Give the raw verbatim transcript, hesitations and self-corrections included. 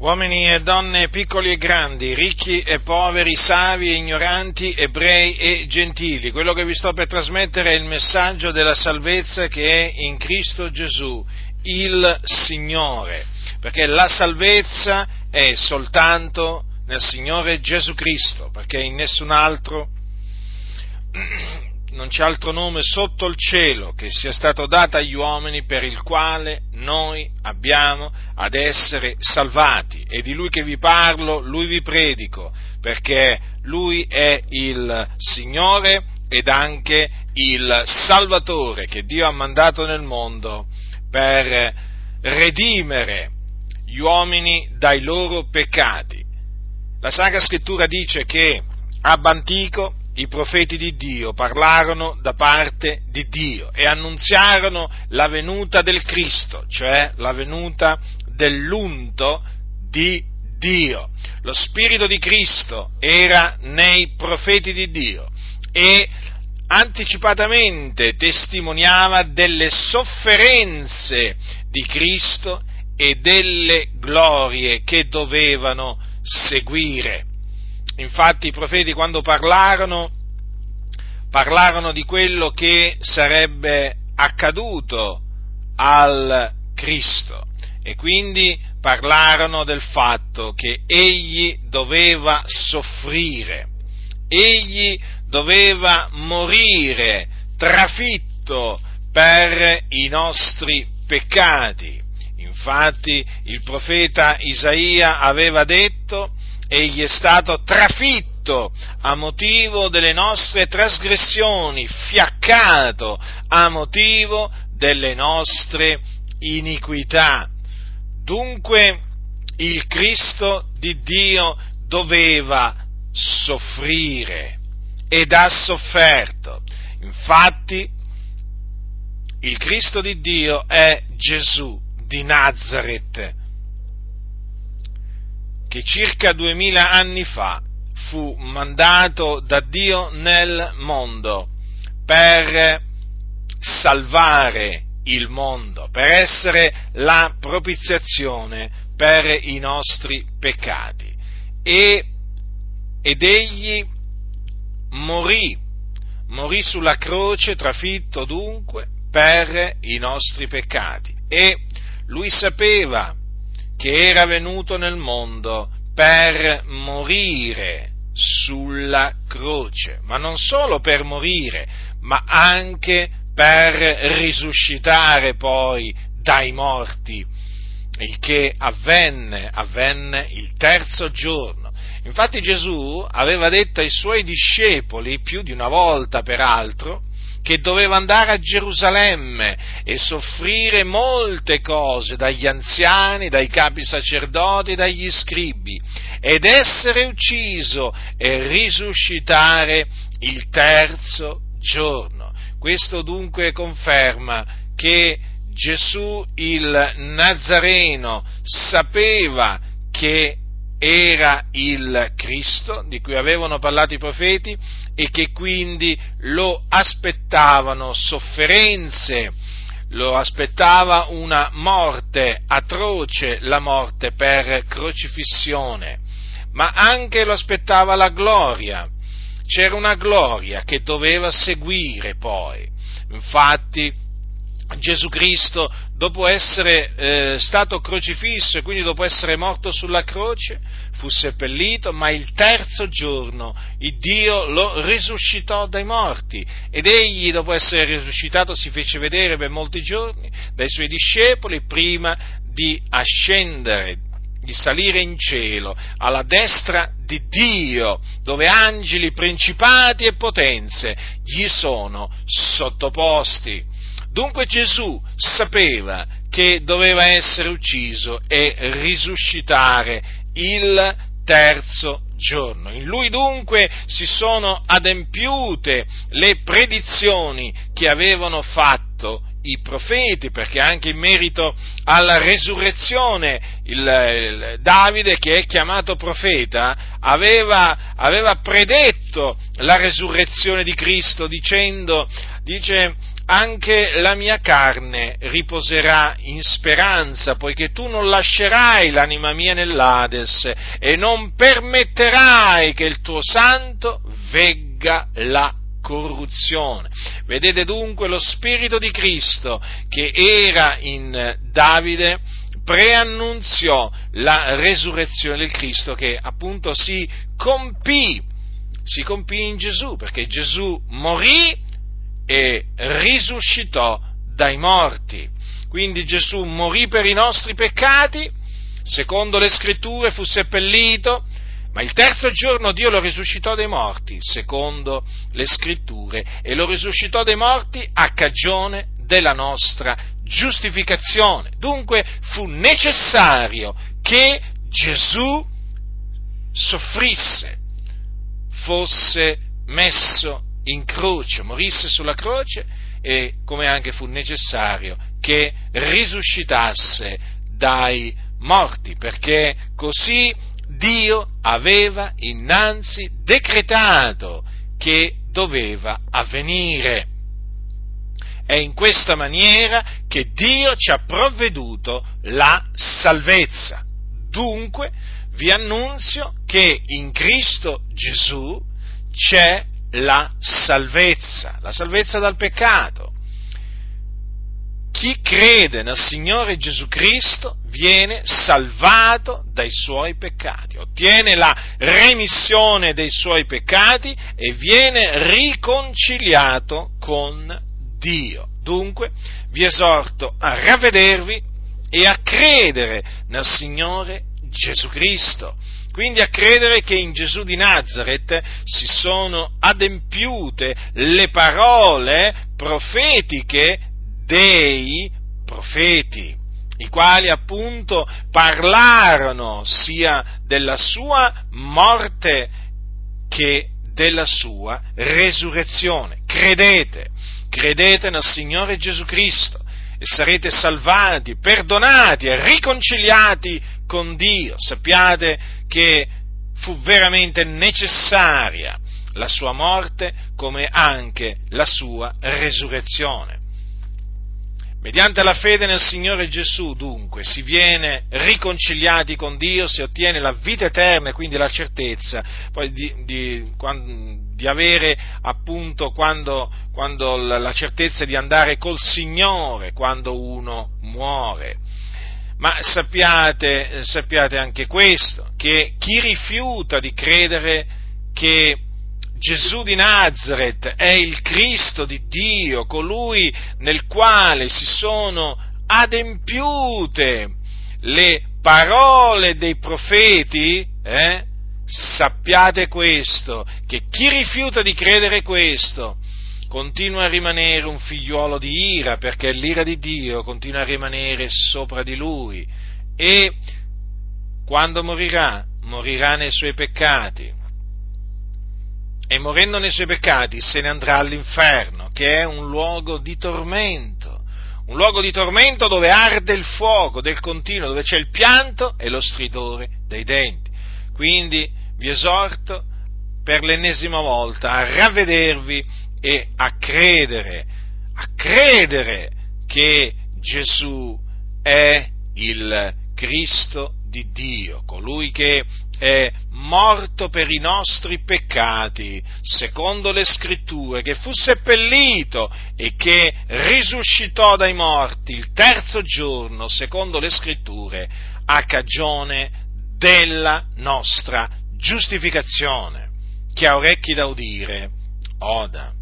Uomini e donne, piccoli e grandi, ricchi e poveri, savi e ignoranti, ebrei e gentili, quello che vi sto per trasmettere è il messaggio della salvezza che è in Cristo Gesù, il Signore, perché la salvezza è soltanto nel Signore Gesù Cristo, perché in nessun altro, non c'è altro nome sotto il cielo che sia stato dato agli uomini per il quale noi abbiamo ad essere salvati. E di Lui che vi parlo, Lui vi predico, perché Lui è il Signore ed anche il Salvatore che Dio ha mandato nel mondo per redimere gli uomini dai loro peccati. La Sacra Scrittura dice che ab antico i profeti di Dio parlarono da parte di Dio e annunziarono la venuta del Cristo, cioè la venuta dell'unto di Dio. Lo Spirito di Cristo era nei profeti di Dio e anticipatamente testimoniava delle sofferenze di Cristo e delle glorie che dovevano seguire. Infatti i profeti quando parlarono, parlarono di quello che sarebbe accaduto al Cristo e quindi parlarono del fatto che egli doveva soffrire, egli doveva morire trafitto per i nostri peccati. Infatti il profeta Isaia aveva detto: egli è stato trafitto a motivo delle nostre trasgressioni, fiaccato a motivo delle nostre iniquità. Dunque il Cristo di Dio doveva soffrire ed ha sofferto. Infatti il Cristo di Dio è Gesù di Nazaret, che circa duemila anni fa fu mandato da Dio nel mondo per salvare il mondo, per essere la propiziazione per i nostri peccati. E, ed egli morì, morì sulla croce, trafitto dunque per i nostri peccati. E lui sapeva che era venuto nel mondo per morire sulla croce, ma non solo per morire, ma anche per risuscitare poi dai morti, il che avvenne, avvenne il terzo giorno. Infatti Gesù aveva detto ai suoi discepoli, più di una volta peraltro, che doveva andare a Gerusalemme e soffrire molte cose dagli anziani, dai capi sacerdoti, dagli scribi, ed essere ucciso e risuscitare il terzo giorno. Questo dunque conferma che Gesù il Nazareno sapeva che era il Cristo di cui avevano parlato i profeti e che quindi lo aspettavano sofferenze, lo aspettava una morte atroce, la morte per crocifissione, ma anche lo aspettava la gloria. C'era una gloria che doveva seguire poi. Infatti Gesù Cristo, dopo essere eh, stato crocifisso e quindi dopo essere morto sulla croce, fu seppellito, ma il terzo giorno il Dio lo risuscitò dai morti ed egli, dopo essere risuscitato, si fece vedere per molti giorni dai suoi discepoli prima di ascendere, di salire in cielo alla destra di Dio, dove angeli, principati e potenze gli sono sottoposti. Dunque Gesù sapeva che doveva essere ucciso e risuscitare il terzo giorno. In lui dunque si sono adempiute le predizioni che avevano fatto i profeti, perché anche in merito alla resurrezione il, il Davide, che è chiamato profeta, aveva, aveva predetto la resurrezione di Cristo dicendo, dice anche la mia carne riposerà in speranza, poiché tu non lascerai l'anima mia nell'Ades e non permetterai che il tuo santo vegga la corruzione. Vedete dunque lo Spirito di Cristo che era in Davide preannunziò la resurrezione del Cristo che appunto si compì, si compì in Gesù, perché Gesù morì e risuscitò dai morti. Quindi Gesù morì per i nostri peccati, secondo le scritture fu seppellito, ma il terzo giorno Dio lo risuscitò dai morti, secondo le scritture, e lo risuscitò dai morti a cagione della nostra giustificazione. Dunque fu necessario che Gesù soffrisse, fosse messo in croce, morisse sulla croce, e come anche fu necessario che risuscitasse dai morti, perché così Dio aveva innanzi decretato che doveva avvenire. È in questa maniera che Dio ci ha provveduto la salvezza. Dunque vi annunzio che in Cristo Gesù c'è la salvezza, la salvezza dal peccato. Chi crede nel Signore Gesù Cristo viene salvato dai suoi peccati, ottiene la remissione dei suoi peccati e viene riconciliato con Dio. Dunque vi esorto a ravvedervi e a credere nel Signore Gesù Cristo. Quindi a credere che in Gesù di Nazaret si sono adempiute le parole profetiche dei profeti, i quali appunto parlarono sia della sua morte che della sua resurrezione. Credete, credete nel Signore Gesù Cristo e sarete salvati, perdonati e riconciliati con Dio. Sappiate che fu veramente necessaria la sua morte come anche la sua resurrezione. Mediante la fede nel Signore Gesù, dunque, si viene riconciliati con Dio, si ottiene la vita eterna e quindi la certezza poi di, di, di avere appunto quando, quando la certezza di andare col Signore quando uno muore. Ma sappiate, sappiate anche questo, che chi rifiuta di credere che Gesù di Nazaret è il Cristo di Dio, colui nel quale si sono adempiute le parole dei profeti, eh? Sappiate questo, che chi rifiuta di credere questo continua a rimanere un figliuolo di ira, perché l'ira di Dio continua a rimanere sopra di lui e quando morirà, morirà nei suoi peccati e morendo nei suoi peccati se ne andrà all'inferno, che è un luogo di tormento, un luogo di tormento dove arde il fuoco del continuo, dove c'è il pianto e lo stridore dei denti. Quindi vi esorto per l'ennesima volta a ravvedervi e a credere, a credere che Gesù è il Cristo di Dio, colui che è morto per i nostri peccati, secondo le scritture, che fu seppellito e che risuscitò dai morti il terzo giorno, secondo le scritture, a cagione della nostra giustificazione. Chi ha orecchi da udire, oda.